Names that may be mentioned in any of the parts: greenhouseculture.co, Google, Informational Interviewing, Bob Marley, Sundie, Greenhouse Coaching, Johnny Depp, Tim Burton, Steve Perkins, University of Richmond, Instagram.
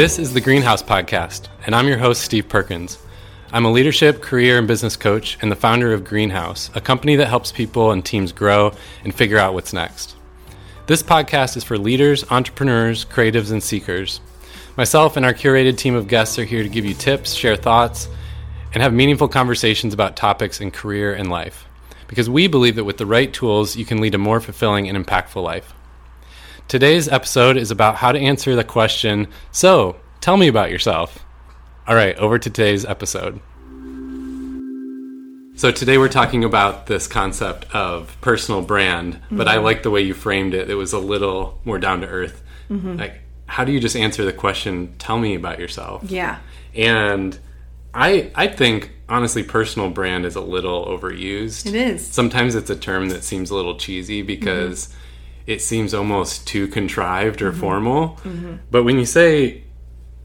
This is the Greenhouse Podcast, and I'm your host, Steve Perkins. I'm a leadership, career, and business coach and the founder of Greenhouse, a company that helps people and teams grow and figure out what's next. This podcast is for leaders, entrepreneurs, creatives, and seekers. Myself and our curated team of guests are here to give you tips, share thoughts, and have meaningful conversations about topics in career and life, because we believe that with the right tools, you can lead a more fulfilling and impactful life. Today's episode is about how to answer the question, so tell me about yourself. All right, over to today's episode. So today we're talking about this concept of personal brand, but I like the way you framed it. It was a little more down to earth. Like, how do you just answer the question, tell me about yourself? Yeah. And I think, honestly, personal brand is a little overused. It is. Sometimes it's a term that seems a little cheesy because it seems almost too contrived or formal. But when you say,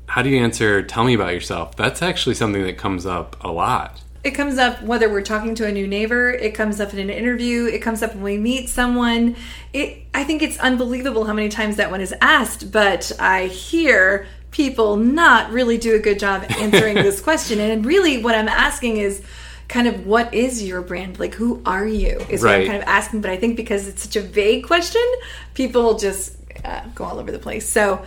how do you answer, tell me about yourself? That's actually something that comes up a lot. It comes up whether we're talking to a new neighbor, it comes up in an interview, it comes up when we meet someone. I think it's unbelievable how many times that one is asked, but I hear people not really do a good job answering this question. And really what I'm asking is, kind of, what is your brand? Like, who are you? Is what I'm kind of asking. But I think because it's such a vague question, people just go all over the place. So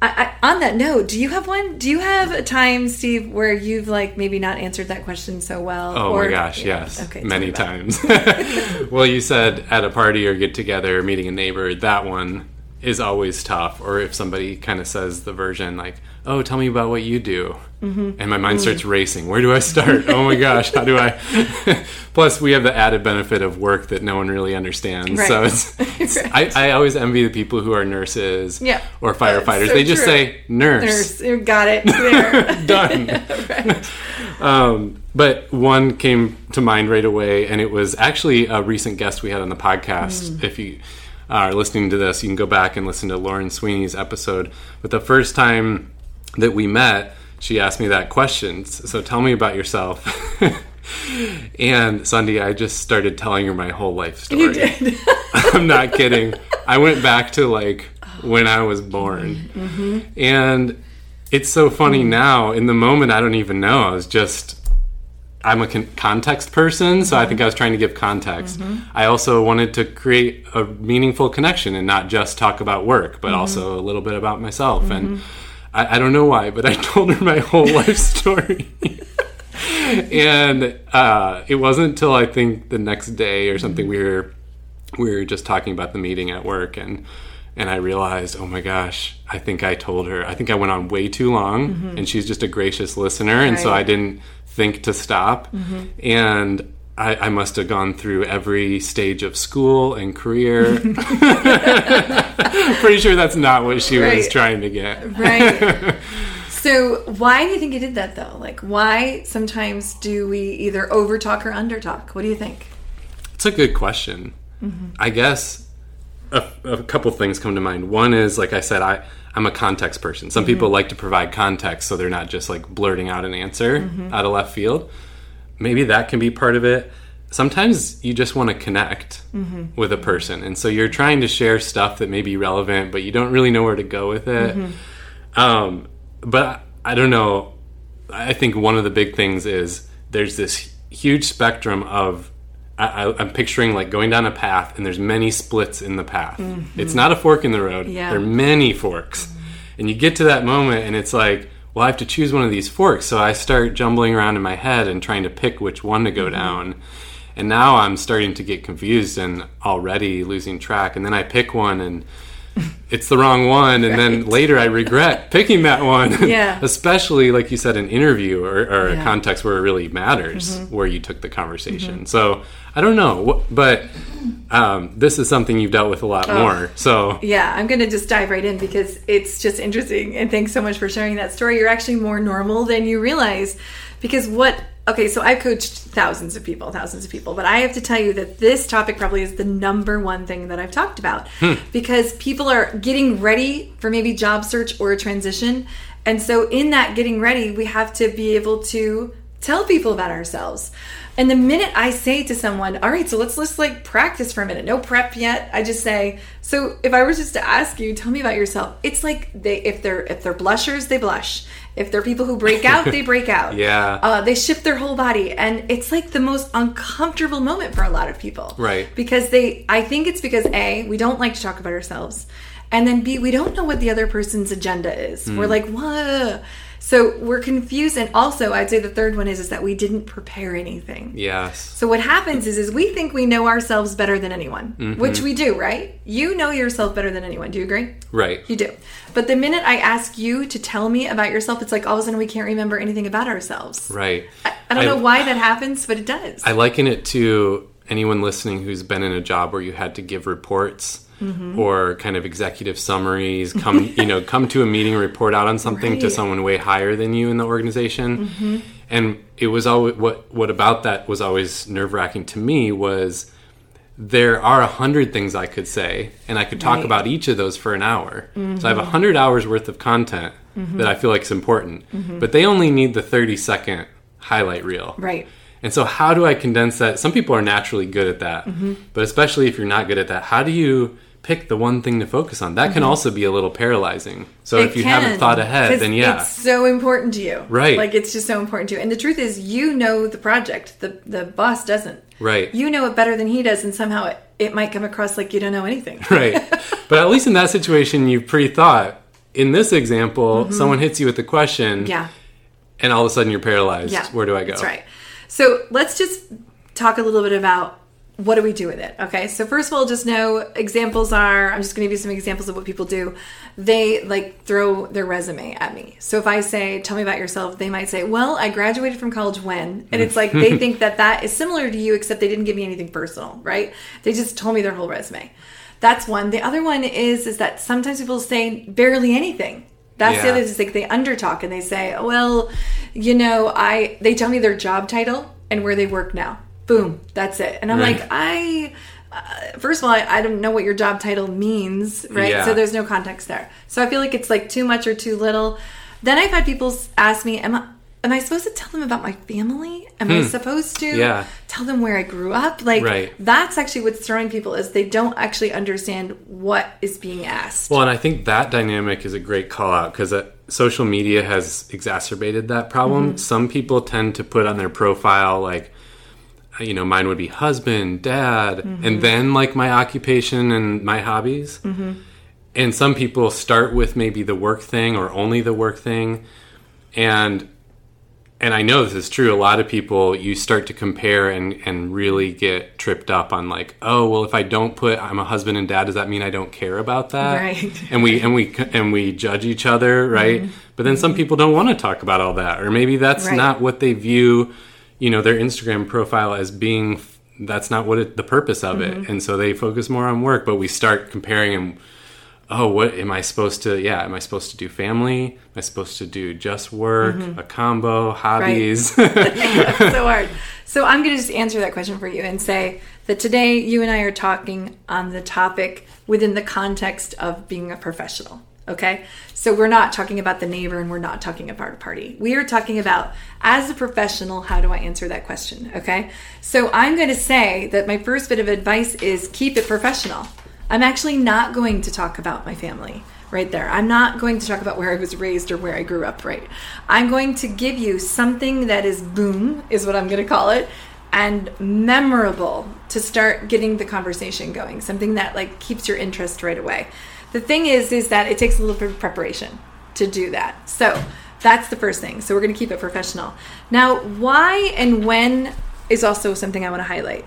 I, on that note, do you have one? Do you have a time, Steve, where you've like maybe not answered that question so well? Oh my gosh, yes. Okay, many times. Well, you said at a party or get together, meeting a neighbor, that one is always tough. Or if somebody kind of says the version like, oh, tell me about what you do. And my mind starts racing. Where do I start? Oh my gosh, how do I? Plus, we have the added benefit of work that no one really understands. So it's I always envy the people who are nurses or firefighters. So they just say, nurse. Nurse, got it. There. Done. But one came to mind right away, and it was actually a recent guest we had on the podcast. If you are listening to this, you can go back and listen to Lauren Sweeney's episode. But the first time that we met, she asked me that question, so tell me about yourself. And Sundie, I just started telling her my whole life story. You did. I'm not kidding. I went back to like when I was born. And it's so funny now. In the moment, I don't even know. I was just, I'm a context person, so I think I was trying to give context. I also wanted to create a meaningful connection and not just talk about work, but also a little bit about myself. And I don't know why, but I told her my whole life story. And it wasn't until I think the next day or something, we were just talking about the meeting at work, and I realized, oh my gosh, I think I told her. I think I went on way too long, and she's just a gracious listener, and so I didn't think to stop. And I must have gone through every stage of school and career. Pretty sure that's not what she was trying to get. So why do you think you did that, though? Like, why sometimes do we either over-talk or under-talk? What do you think? It's a good question. I guess a couple things come to mind. One is, like I said, I'm a context person. Some people like to provide context so they're not just, like, blurting out an answer out of left field. Maybe that can be part of it. Sometimes you just want to connect with a person. And so you're trying to share stuff that may be relevant, but you don't really know where to go with it. But I don't know. I think one of the big things is there's this huge spectrum of, I'm picturing like going down a path and there's many splits in the path. It's not a fork in the road. There are many forks. And you get to that moment and it's like, well, I have to choose one of these forks. So I start jumbling around in my head and trying to pick which one to go down. And now I'm starting to get confused and already losing track. And then I pick one and it's the wrong one. And then later I regret picking that one. Especially, like you said, an interview or a context where it really matters where you took the conversation. So I don't know. But this is something you've dealt with a lot more. So yeah, I'm going to just dive right in because it's just interesting. And thanks so much for sharing that story. You're actually more normal than you realize. Because okay, so I've coached thousands of people, but I have to tell you that this topic probably is the number one thing that I've talked about because people are getting ready for maybe job search or a transition. And so in that getting ready, we have to be able to tell people about ourselves. And the minute I say to someone, all right, so let's like practice for a minute, no prep yet, I just say, so if I was just to ask you, tell me about yourself, it's like if they're blushers, they blush. If they're people who break out, they break out. Yeah. They shift their whole body. And it's like the most uncomfortable moment for a lot of people. Right. Because I think it's because A, we don't like to talk about ourselves. And then B, we don't know what the other person's agenda is. Mm. We're like, what? So we're confused. And also, I'd say the third one is that we didn't prepare anything. Yes. So what happens is we think we know ourselves better than anyone, mm-hmm. which we do, right? You know yourself better than anyone. Do you agree? Right. You do. But the minute I ask you to tell me about yourself, it's like all of a sudden we can't remember anything about ourselves. Right. I don't know why that happens, but it does. I liken it to anyone listening who's been in a job where you had to give reports. Mm-hmm. Or kind of executive summaries, come to a meeting, report out on something right. to someone way higher than you in the organization. Mm-hmm. And it was always, what about that was always nerve-wracking to me was there are 100 things I could say, and I could talk right. about each of those for an hour. Mm-hmm. So I have 100 hours worth of content mm-hmm. that I feel like is important, mm-hmm. but they only need the 30-second highlight reel. Right. And so how do I condense that? Some people are naturally good at that, mm-hmm. but especially if you're not good at that, how do you pick the one thing to focus on? That mm-hmm. can also be a little paralyzing. So if you haven't thought ahead, then yeah. It's so important to you. Right. Like it's just so important to you. And the truth is you know the project. The boss doesn't. Right. You know it better than he does, and somehow it might come across like you don't know anything. Right. But at least in that situation you pre-thought. In this example, mm-hmm. someone hits you with a question. Yeah. And all of a sudden you're paralyzed. Yeah. Where do I go? That's right. So let's just talk a little bit about what do we do with it? Okay. So first of all, just know examples are, I'm just going to give you some examples of what people do. They like throw their resume at me. So if I say, tell me about yourself, they might say, well, I graduated from college when, and it's like, they think that is similar to you, except they didn't give me anything personal, right? They just told me their whole resume. That's one. The other one is that sometimes people say barely anything. That's yeah. the other, is like they undertalk and they say, well, they tell me their job title and where they work now. Boom, that's it. And I'm right. like, first of all, I don't know what your job title means, right? Yeah. So there's no context there. So I feel like it's like too much or too little. Then I've had people ask me, am I supposed to tell them about my family? Am I supposed to yeah. tell them where I grew up? Like right. that's actually what's throwing people, is they don't actually understand what is being asked. Well, and I think that dynamic is a great call out, because social media has exacerbated that problem. Mm-hmm. Some people tend to put on their profile like, mine would be husband, dad, mm-hmm. and then like my occupation and my hobbies. Mm-hmm. And some people start with maybe the work thing or only the work thing. And I know this is true. A lot of people, you start to compare and really get tripped up on like, oh, well, if I don't put I'm a husband and dad, does that mean I don't care about that? Right. And we judge each other, right? Mm-hmm. But then some people don't want to talk about all that, or maybe that's right. not what they view. Their Instagram profile as being, that's not what the purpose of mm-hmm. it. And so they focus more on work, but we start comparing them. Oh, what am I supposed to, am I supposed to do family? Am I supposed to do just work, mm-hmm. a combo, hobbies? Right. That's so hard. So I'm going to just answer that question for you and say that today you and I are talking on the topic within the context of being a professional. Okay, so we're not talking about the neighbor, and we're not talking about a party. We are talking about, as a professional, how do I answer that question? Okay, so I'm going to say that my first bit of advice is keep it professional. I'm actually not going to talk about my family right there. I'm not going to talk about where I was raised or where I grew up, right? I'm going to give you something that is boom, is what I'm going to call it, and memorable to start getting the conversation going, something that like keeps your interest right away. The thing is that it takes a little bit of preparation to do that. So that's the first thing. So we're going to keep it professional. Now, why and when is also something I want to highlight.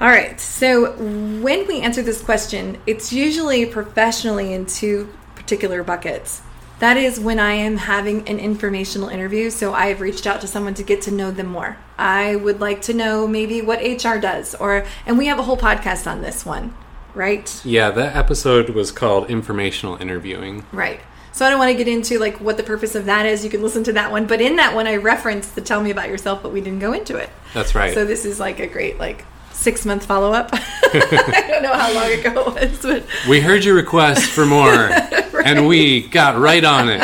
All right. So when we answer this question, it's usually professionally in two particular buckets. That is when I am having an informational interview. So I have reached out to someone to get to know them more. I would like to know maybe what HR does, and we have a whole podcast on this one. Right? Yeah, that episode was called Informational Interviewing. Right. So I don't want to get into like what the purpose of that is. You can listen to that one. But in that one, I referenced the tell me about yourself, but we didn't go into it. That's right. So this is like a great 6-month follow-up. I don't know how long ago it was. But we heard your request for more, right. and we got right on it.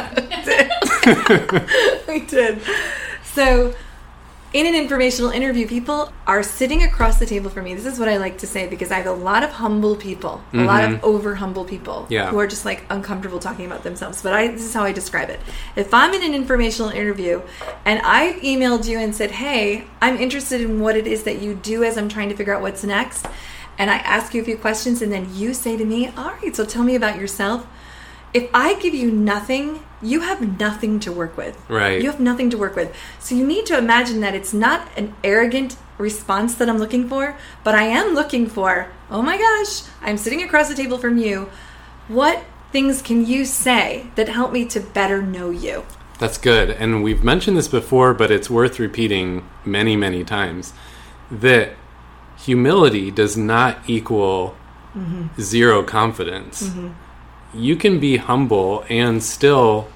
We did. So in an informational interview, people are sitting across the table from me. This is what I like to say, because I have a lot of humble people, a mm-hmm. lot of over-humble people yeah. who are just like uncomfortable talking about themselves. But this is how I describe it. If I'm in an informational interview and I emailed you and said, hey, I'm interested in what it is that you do as I'm trying to figure out what's next, and I ask you a few questions, and then you say to me, all right, so tell me about yourself. If I give you nothing, you have nothing to work with. Right. You have nothing to work with. So you need to imagine that it's not an arrogant response that I'm looking for, but I am looking for, oh my gosh, I'm sitting across the table from you. What things can you say that help me to better know you? That's good. And we've mentioned this before, but it's worth repeating many, many times, that humility does not equal mm-hmm. zero confidence. Mm-hmm. You can be humble and still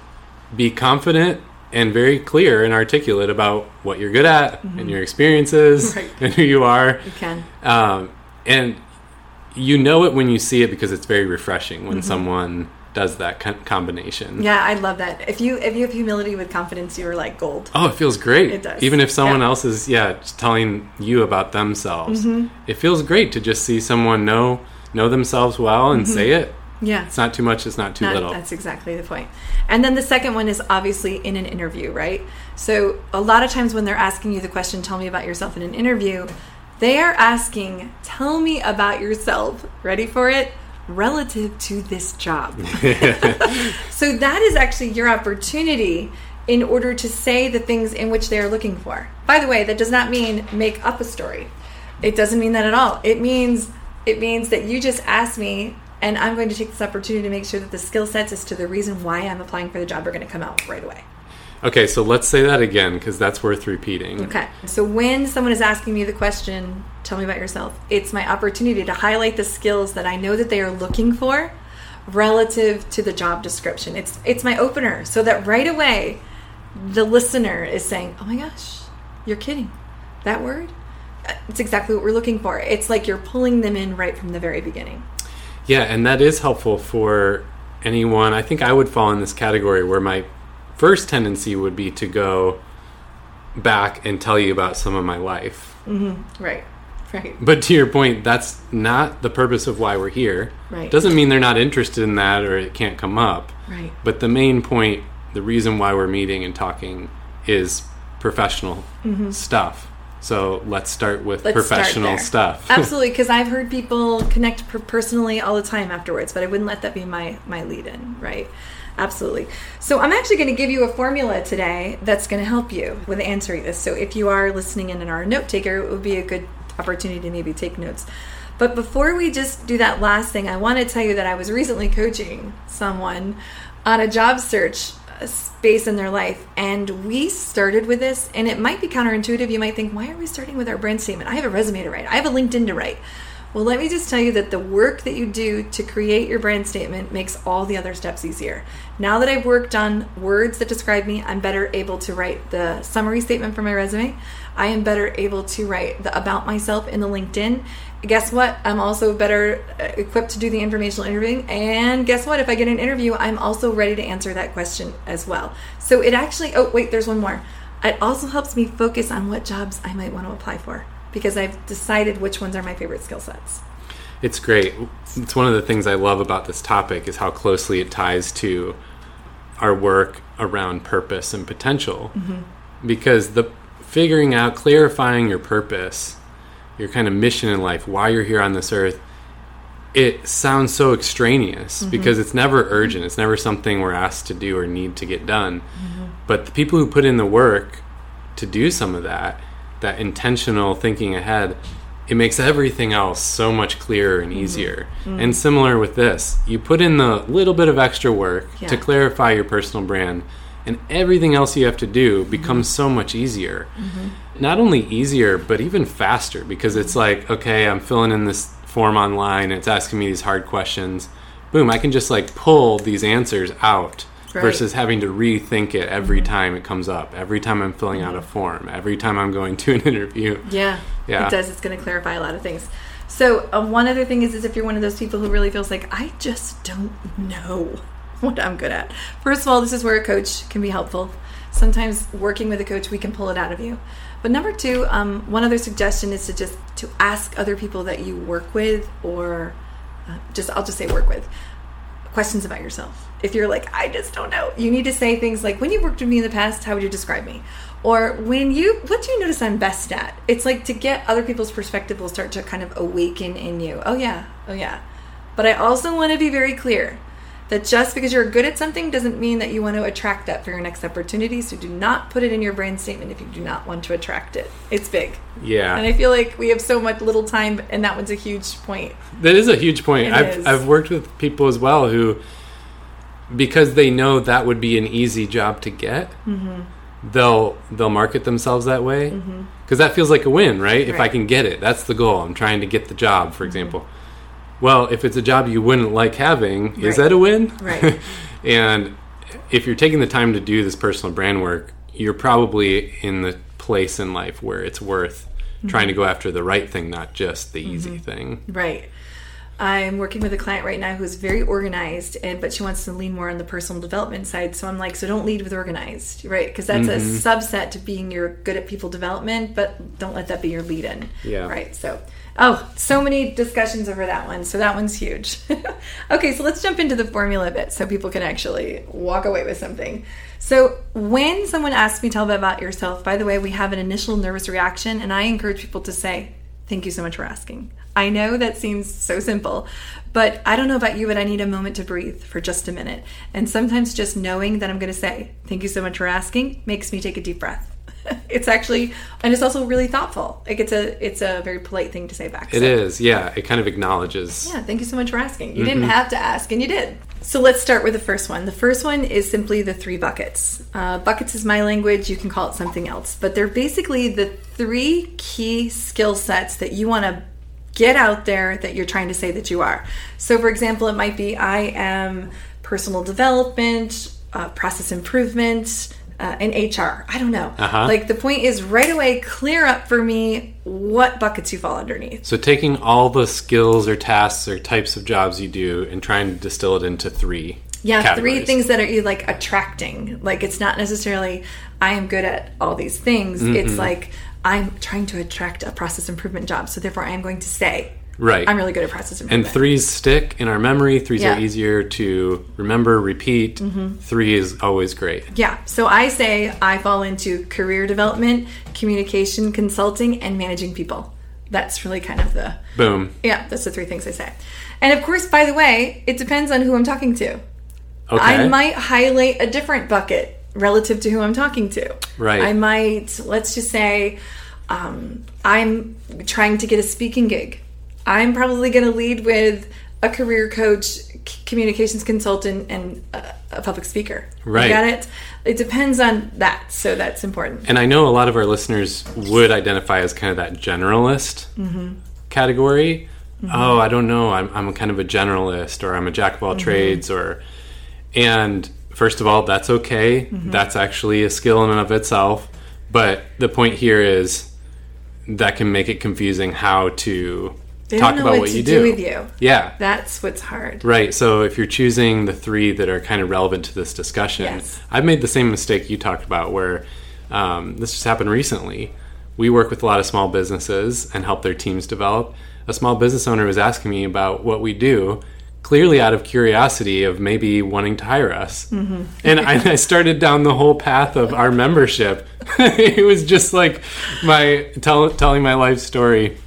be confident and very clear and articulate about what you're good at mm-hmm. and your experiences right. and who you are. You can. And you know it when you see it, because it's very refreshing when mm-hmm. someone does that combination. Yeah, I love that. If you have humility with confidence, you're like gold. Oh, it feels great. It does. Even if someone yeah. else is telling you about themselves. Mm-hmm. It feels great to just see someone know themselves well and mm-hmm. say it. Yeah. It's not too much, it's not too little. That's exactly the point. And then the second one is obviously in an interview, right? So a lot of times when they're asking you the question, tell me about yourself in an interview, they are asking, tell me about yourself, ready for it, relative to this job. So that is actually your opportunity in order to say the things in which they are looking for. By the way, that does not mean make up a story. It doesn't mean that at all. It means that you just asked me, and I'm going to take this opportunity to make sure that the skill sets as to the reason why I'm applying for the job are going to come out right away. Okay, so let's say that again, because that's worth repeating. Okay, so when someone is asking me the question, tell me about yourself, it's my opportunity to highlight the skills that I know that they are looking for relative to the job description. It's my opener, so that right away the listener is saying, oh my gosh, you're kidding. That word? It's exactly what we're looking for. It's like you're pulling them in right from the very beginning. Yeah, and that is helpful for anyone. I think I would fall in this category where my first tendency would be to go back and tell you about some of my life. Mm-hmm. Right. But to your point, that's not the purpose of why we're here. Right. Doesn't mean they're not interested in that or it can't come up. Right. But the main point, the reason why we're meeting and talking is professional mm-hmm. stuff. So let's start with professional stuff. Absolutely, because I've heard people connect personally all the time afterwards, but I wouldn't let that be my lead-in, right? Absolutely. So I'm actually going to give you a formula today that's going to help you with answering this. So if you are listening in and are a note taker, it would be a good opportunity to maybe take notes. But before we just do that last thing, I want to tell you that I was recently coaching someone on a job search space in their life, and we started with this, and it might be counterintuitive. You might think, why are we starting with our brand statement? I have a resume to write. I have a LinkedIn to write. Well, let me just tell you that the work that you do to create your brand statement makes all the other steps easier. Now that I've worked on words that describe me, I'm better able to write the summary statement for my resume. I am better able to write the about myself in the LinkedIn. Guess what? I'm also better equipped to do the informational interviewing. And guess what? If I get an interview, I'm also ready to answer that question as well. So it actually, there's one more. It also helps me focus on what jobs I might want to apply for, because I've decided which ones are my favorite skill sets. It's great. It's one of the things I love about this topic is how closely it ties to our work around purpose and potential. Mm-hmm. Because the figuring out, clarifying your purpose, your kind of mission in life, why you're here on this earth, it sounds so extraneous mm-hmm. because it's never urgent. It's never something we're asked to do or need to get done. Mm-hmm. But the people who put in the work to do some of that intentional thinking ahead, it makes everything else so much clearer and easier. Mm-hmm. Mm-hmm. And similar with this, you put in the little bit of extra work to clarify your personal brand, and everything else you have to do becomes mm-hmm. so much easier. Mm-hmm. Not only easier, but even faster, because it's like, okay, I'm filling in this form online, and it's asking me these hard questions. Boom, I can just like pull these answers out. Right. Versus having to rethink it every mm-hmm. time it comes up, every time I'm filling out a form, every time I'm going to an interview. Yeah, it does. It's going to clarify a lot of things. So one other thing is if you're one of those people who really feels like, I just don't know what I'm good at. First of all, this is where a coach can be helpful. sometimes working with a coach, we can pull it out of you. But number two, one other suggestion is to ask other people that you work with, or work with, questions about yourself. If you're like, I just don't know, you need to say things like, when you worked with me in the past, how would you describe me? Or what do you notice I'm best at? It's like to get other people's perspective will start to kind of awaken in you. Oh yeah. But I also want to be very clear that just because you're good at something doesn't mean that you want to attract that for your next opportunity. So do not put it in your brand statement if you do not want to attract it. It's big. Yeah. And I feel like we have so much little time, and that one's a huge point. That is a huge point. I've worked with people as well who, because they know that would be an easy job to get, mm-hmm. they'll market themselves that way. Because mm-hmm. that feels like a win, right? If I can get it, that's the goal. I'm trying to get the job, for example. Well, if it's a job you wouldn't like having, is that a win? Right. And if you're taking the time to do this personal brand work, you're probably in the place in life where it's worth mm-hmm. trying to go after the right thing, not just the mm-hmm. easy thing. Right. I'm working with a client right now who's very organized, but she wants to lean more on the personal development side. So I'm like, so don't lead with organized, right? Because that's mm-hmm. a subset to being you're good at people development, but don't let that be your lead-in. Yeah. Right. So, so many discussions over that one. So that one's huge. Okay, so let's jump into the formula a bit so people can actually walk away with something. So when someone asks me, tell them about yourself, by the way, we have an initial nervous reaction, and I encourage people to say, thank you so much for asking. I know that seems so simple, but I don't know about you, but I need a moment to breathe for just a minute. And sometimes just knowing that I'm going to say, thank you so much for asking, makes me take a deep breath. It's actually, and it's also really thoughtful. Like it's a very polite thing to say back. It is. Yeah. It kind of acknowledges. Yeah. Thank you so much for asking. You mm-hmm. didn't have to ask, and you did. So let's start with the first one. The first one is simply the three buckets. Buckets is my language. You can call it something else, but they're basically the three key skill sets that you want to get out there that you're trying to say that you are. So for example, it might be, I am personal development, process improvement, and HR. I don't know. Uh-huh. Like the point is right away, clear up for me what buckets you fall underneath. So taking all the skills or tasks or types of jobs you do and trying to distill it into three. Yeah, categories. Three things that are you like attracting. Like it's not necessarily I am good at all these things. Mm-mm. It's like I'm trying to attract a process improvement job. So therefore I am going to say I'm really good at process improvement. And threes stick in our memory. Threes are easier to remember, repeat. Mm-hmm. Three is always great. Yeah. So I say I fall into career development, communication, consulting, and managing people. That's really kind of the... Boom. Yeah. That's the three things I say. And of course, by the way, it depends on who I'm talking to. Okay. I might highlight a different bucket relative to who I'm talking to. Right. I might, let's just say, I'm trying to get a speaking gig. I'm probably going to lead with a career coach, communications consultant, and a public speaker. Right. You got it? It depends on that, so that's important. And I know a lot of our listeners would identify as kind of that generalist mm-hmm. category. Mm-hmm. Oh, I don't know. I'm kind of a generalist, or I'm a jack of all mm-hmm. trades, and first of all, that's okay. Mm-hmm. That's actually a skill in and of itself. But the point here is that can make it confusing how to... They talk don't know about what you do with you. Yeah. That's what's hard. Right. So if you're choosing the three that are kind of relevant to this discussion, yes. I've made the same mistake you talked about where this just happened recently. We work with a lot of small businesses and help their teams develop. A small business owner was asking me about what we do, clearly out of curiosity of maybe wanting to hire us. Mm-hmm. And I started down the whole path of our membership. It was just like my telling my life story.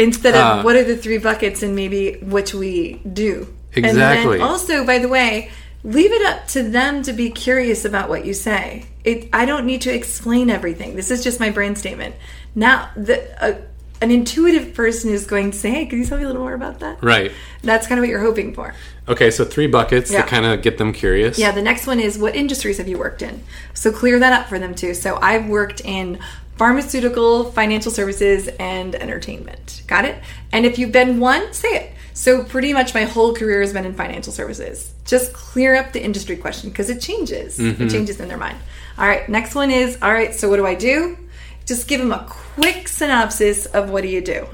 Instead of what are the three buckets and maybe what we do. Exactly. And then also, by the way, leave it up to them to be curious about what you say. I don't need to explain everything. This is just my brand statement. Now, an intuitive person is going to say, hey, can you tell me a little more about that? Right. That's kind of what you're hoping for. Okay, so three buckets to kind of get them curious. Yeah, the next one is what industries have you worked in? So clear that up for them too. So I've worked in pharmaceutical, financial services, and entertainment. Got it? And if you've been one, say it. So pretty much my whole career has been in financial services. Just clear up the industry question because it changes. Mm-hmm. It changes in their mind. All right, next one is, all right, so what do? Just give them a quick synopsis of what do you do.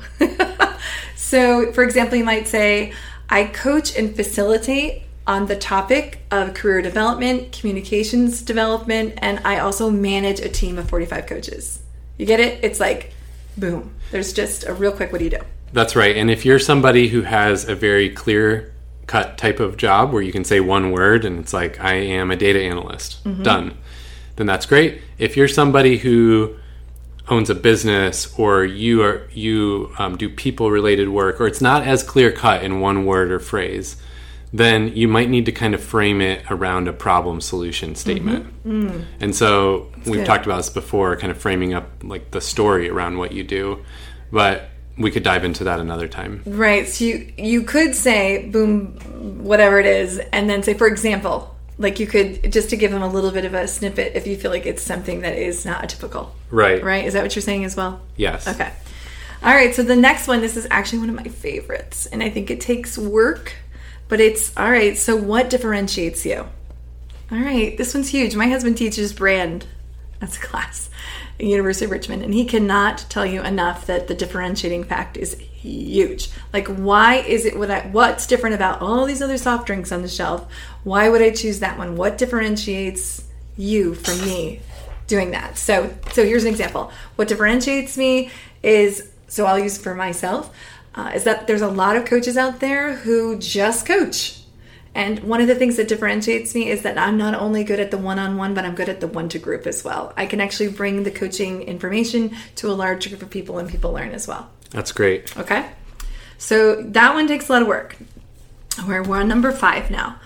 So, for example, you might say, I coach and facilitate on the topic of career development, communications development, and I also manage a team of 45 coaches. You get it? It's like, boom. There's just a real quick, what do you do? That's right. And if you're somebody who has a very clear-cut type of job where you can say one word and it's like, I am a data analyst, mm-hmm. done, then that's great. If you're somebody who owns a business or you do people-related work or it's not as clear-cut in one word or phrase, then you might need to kind of frame it around a problem solution statement. Mm-hmm. Mm. And so we've talked about this before, kind of framing up like the story around what you do, but we could dive into that another time. Right. So you could say, boom, whatever it is, and then say, for example, like you could, just to give them a little bit of a snippet if you feel like it's something that is not atypical. Right. Right? Is that what you're saying as well? Yes. Okay. All right. So the next one, this is actually one of my favorites, and I think it takes work. But it's, all right, so what differentiates you? All right, this one's huge. My husband teaches brand. That's a class at University of Richmond. And he cannot tell you enough that the differentiating fact is huge. Like, why is it what's different about all these other soft drinks on the shelf? Why would I choose that one? What differentiates you from me doing that? So here's an example. What differentiates me is, so I'll use it for myself, is that there's a lot of coaches out there who just coach. And one of the things that differentiates me is that I'm not only good at the one-on-one, but I'm good at the one-to-group as well. I can actually bring the coaching information to a large group of people and people learn as well. That's great. Okay. So that one takes a lot of work. We're on number 5 now.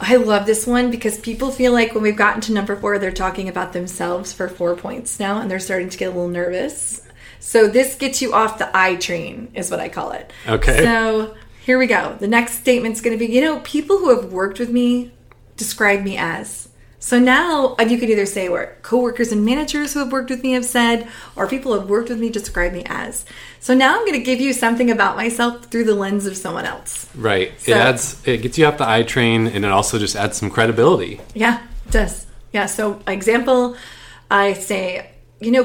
I love this one because people feel like when we've gotten to number 4, they're talking about themselves for 4 points now, and they're starting to get a little nervous. So this gets you off the I train is what I call it. Okay. So here we go. The next statement's going to be, people who have worked with me describe me as. So now you could either say where coworkers and managers who have worked with me have said, or people who have worked with me describe me as. So now I'm going to give you something about myself through the lens of someone else. Right. So, it gets you off the I train, and it also just adds some credibility. Yeah, it does. Yeah. So example, I say,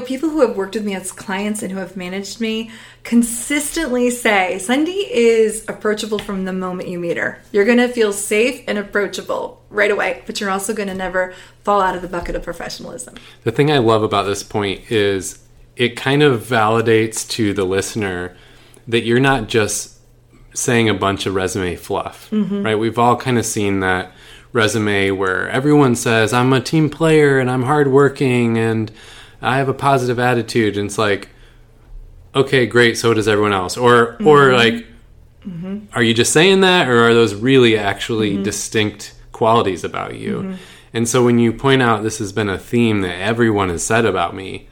people who have worked with me as clients and who have managed me consistently say, Sundie is approachable from the moment you meet her. You're going to feel safe and approachable right away, but you're also going to never fall out of the bucket of professionalism. The thing I love about this point is it kind of validates to the listener that you're not just saying a bunch of resume fluff, mm-hmm. right? We've all kind of seen that resume where everyone says, I'm a team player and I'm hardworking and I have a positive attitude, and it's like, okay, great, so does everyone else. Or like, mm-hmm. are you just saying that, or are those really actually mm-hmm. distinct qualities about you? Mm-hmm. And so when you point out this has been a theme that everyone has said about me,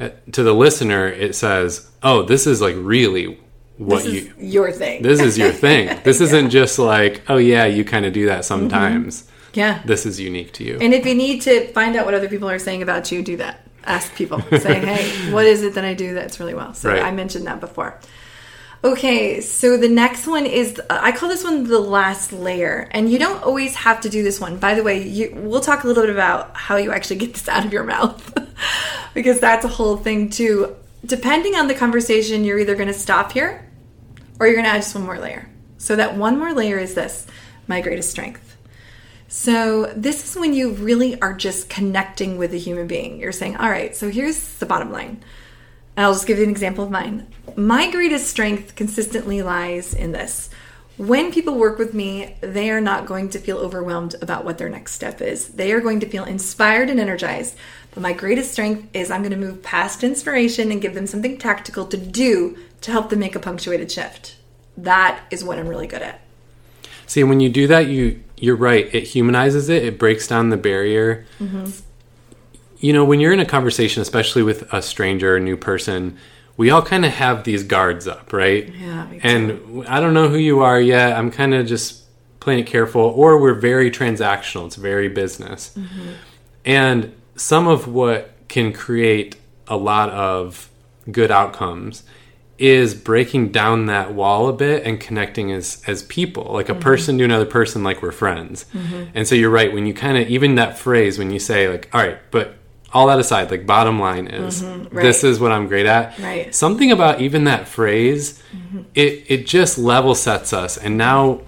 to the listener, it says, oh, this is like really what your thing. This is your thing. This isn't just like, oh, yeah, you kind of do that sometimes. Mm-hmm. Yeah. This is unique to you. And if you need to find out what other people are saying about you, do that. Ask people, saying, hey, what is it that I do that's really well? So right. I mentioned that before. Okay, so the next one is, I call this one the last layer. And you don't always have to do this one. By the way, we'll talk a little bit about how you actually get this out of your mouth. Because that's a whole thing too. Depending on the conversation, you're either going to stop here or you're going to add just one more layer. So that one more layer is this, my greatest strength. So this is when you really are just connecting with a human being. You're saying, all right, so here's the bottom line. And I'll just give you an example of mine. My greatest strength consistently lies in this. When people work with me, they are not going to feel overwhelmed about what their next step is. They are going to feel inspired and energized. But my greatest strength is I'm going to move past inspiration and give them something tactical to do to help them make a punctuated shift. That is what I'm really good at. See, when you do that, you're right. It humanizes it. It breaks down the barrier. Mm-hmm. When you're in a conversation, especially with a stranger, a new person, we all kind of have these guards up, right? Yeah. Me too. And I don't know who you are yet. I'm kind of just playing it careful. Or we're very transactional. It's very business. Mm-hmm. And some of what can create a lot of good outcomes is breaking down that wall a bit and connecting as people, like a mm-hmm. person to another person, like we're friends. Mm-hmm. And so you're right, when you kind of, even that phrase, when you say like, all right, but all that aside, like bottom line is, mm-hmm. right. this is what I'm great at. Right. Something about even that phrase, mm-hmm. it just level sets us. And now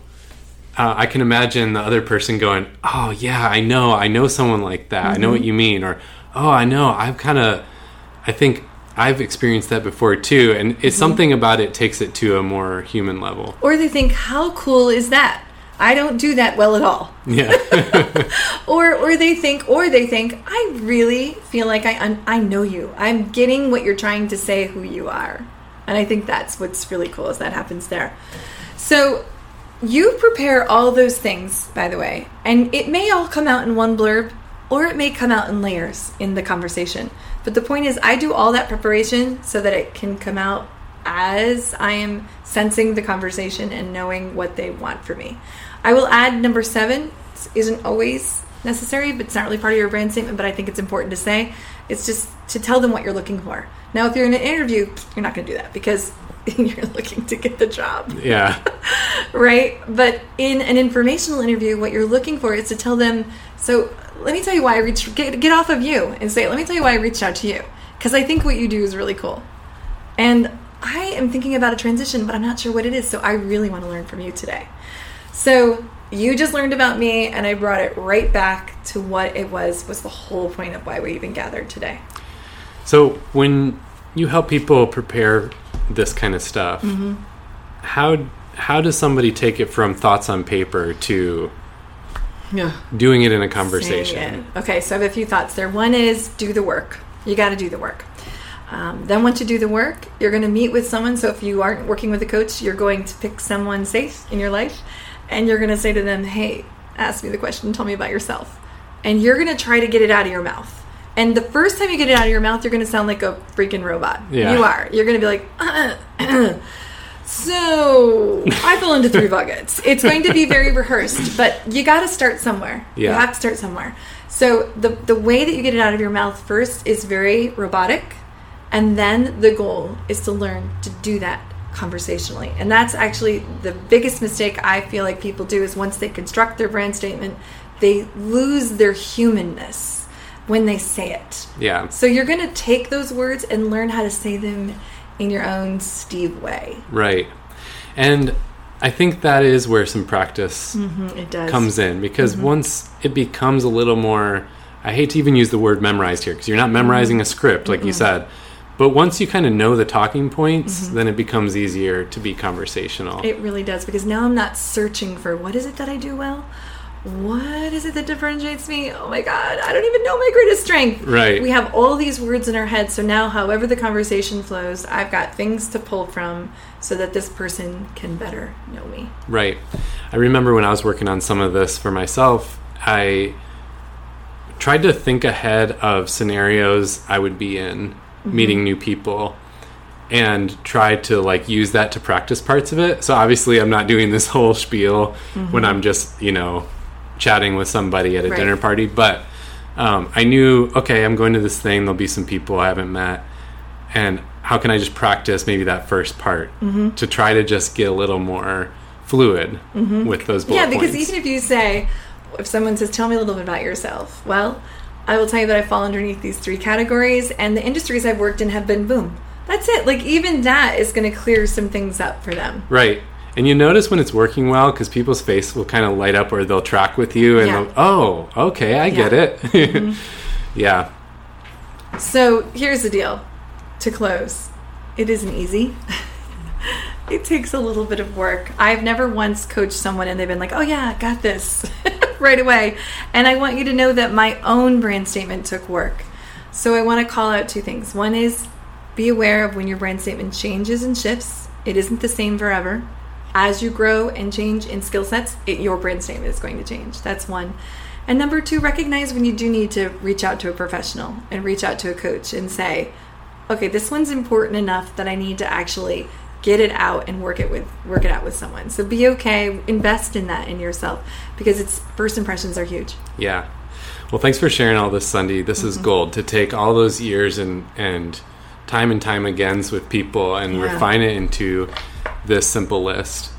I can imagine the other person going, oh, yeah, I know someone like that. Mm-hmm. I know what you mean. Or, oh, I know, I think I've experienced that before, too. And it's mm-hmm. something about it takes it to a more human level. Or they think, how cool is that? I don't do that well at all. Yeah. or they think, I really feel like I know you. I'm getting what you're trying to say, who you are. And I think that's what's really cool is that happens there. So you prepare all those things, by the way, and it may all come out in one blurb or it may come out in layers in the conversation. But the point is I do all that preparation so that it can come out as I am sensing the conversation and knowing what they want from me. I will add number 7. This isn't always necessary, but it's not really part of your brand statement, but I think it's important to say. It's just to tell them what you're looking for. Now, if you're in an interview, you're not going to do that because you're looking to get the job. Yeah. Right? But in an informational interview, what you're looking for is to tell them, so let me tell you why I reached, get off of you and say, let me tell you why I reached out to you. Because I think what you do is really cool. And I am thinking about a transition, but I'm not sure what it is. So I really want to learn from you today. So you just learned about me, and I brought it right back to what it was the whole point of why we even gathered today. So when you help people prepare this kind of stuff, mm-hmm. how does somebody take it from thoughts on paper to doing it in a conversation? Okay, so I have a few thoughts there. One is do the work. You got to do the work. Then once you do the work, you're going to meet with someone. So if you aren't working with a coach, you're going to pick someone safe in your life. And you're going to say to them, hey, ask me the question. Tell me about yourself. And you're going to try to get it out of your mouth. And the first time you get it out of your mouth, you're going to sound like a freaking robot. Yeah. You are. You're going to be like, so I fell into 3 buckets. It's going to be very rehearsed, but you got to start somewhere. Yeah. You have to start somewhere. So the way that you get it out of your mouth first is very robotic. And then the goal is to learn to do that conversationally. And that's actually the biggest mistake I feel like people do is once they construct their brand statement, they lose their humanness when they say it. Yeah. So you're going to take those words and learn how to say them in your own Steve way. Right. And I think that is where some practice comes in because once it becomes a little more, I hate to even use the word memorized here because you're not memorizing a script like you said. But once you kind of know the talking points, then it becomes easier to be conversational. It really does, because now I'm not searching for what is it that I do well? What is it that differentiates me? Oh my God, I don't even know my greatest strength. Right. We have all these words in our head, so now however the conversation flows, I've got things to pull from so that this person can better know me. Right. I remember when I was working on some of this for myself, I tried to think ahead of scenarios I would be in. Meeting new people and try to use that to practice parts of it. So obviously I'm not doing this whole spiel when I'm just, chatting with somebody at a dinner party. But I knew, okay, I'm going to this thing. There'll be some people I haven't met. And how can I just practice maybe that first part to try to just get a little more fluid with those bullet points. Yeah, because even if someone says, tell me a little bit about yourself. Well, I will tell you that I fall underneath these 3 categories, and the industries I've worked in have been boom. That's it. Even that is going to clear some things up for them. Right. And you notice when it's working well, because people's face will kind of light up or they'll track with you and they'll, oh, okay, I get it. Yeah. So here's the deal. To close, it isn't easy. It takes a little bit of work. I've never once coached someone and they've been like, oh yeah, got this. Right away. And I want you to know that my own brand statement took work. So I want to call out 2 things. One is be aware of when your brand statement changes and shifts. It isn't the same forever. As you grow and change in skill sets, your brand statement is going to change. That's 1. And number 2, recognize when you do need to reach out to a professional and reach out to a coach and say, okay, this one's important enough that I need to actually get it out and work it out with someone. So be okay. Invest in that in yourself because it's first impressions are huge. Yeah. Well, thanks for sharing all this, Sundie. This is gold to take all those years and time again with people and refine it into this simple list.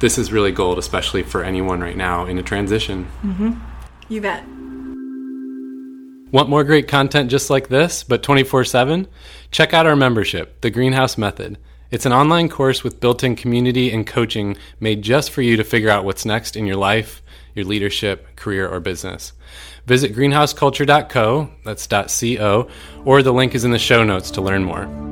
This is really gold, especially for anyone right now in a transition. You bet. Want more great content just like this, but 24/7? Check out our membership, The Greenhouse Method. It's an online course with built-in community and coaching made just for you to figure out what's next in your life, your leadership, career, or business. Visit greenhouseculture.co, that's .co, or the link is in the show notes to learn more.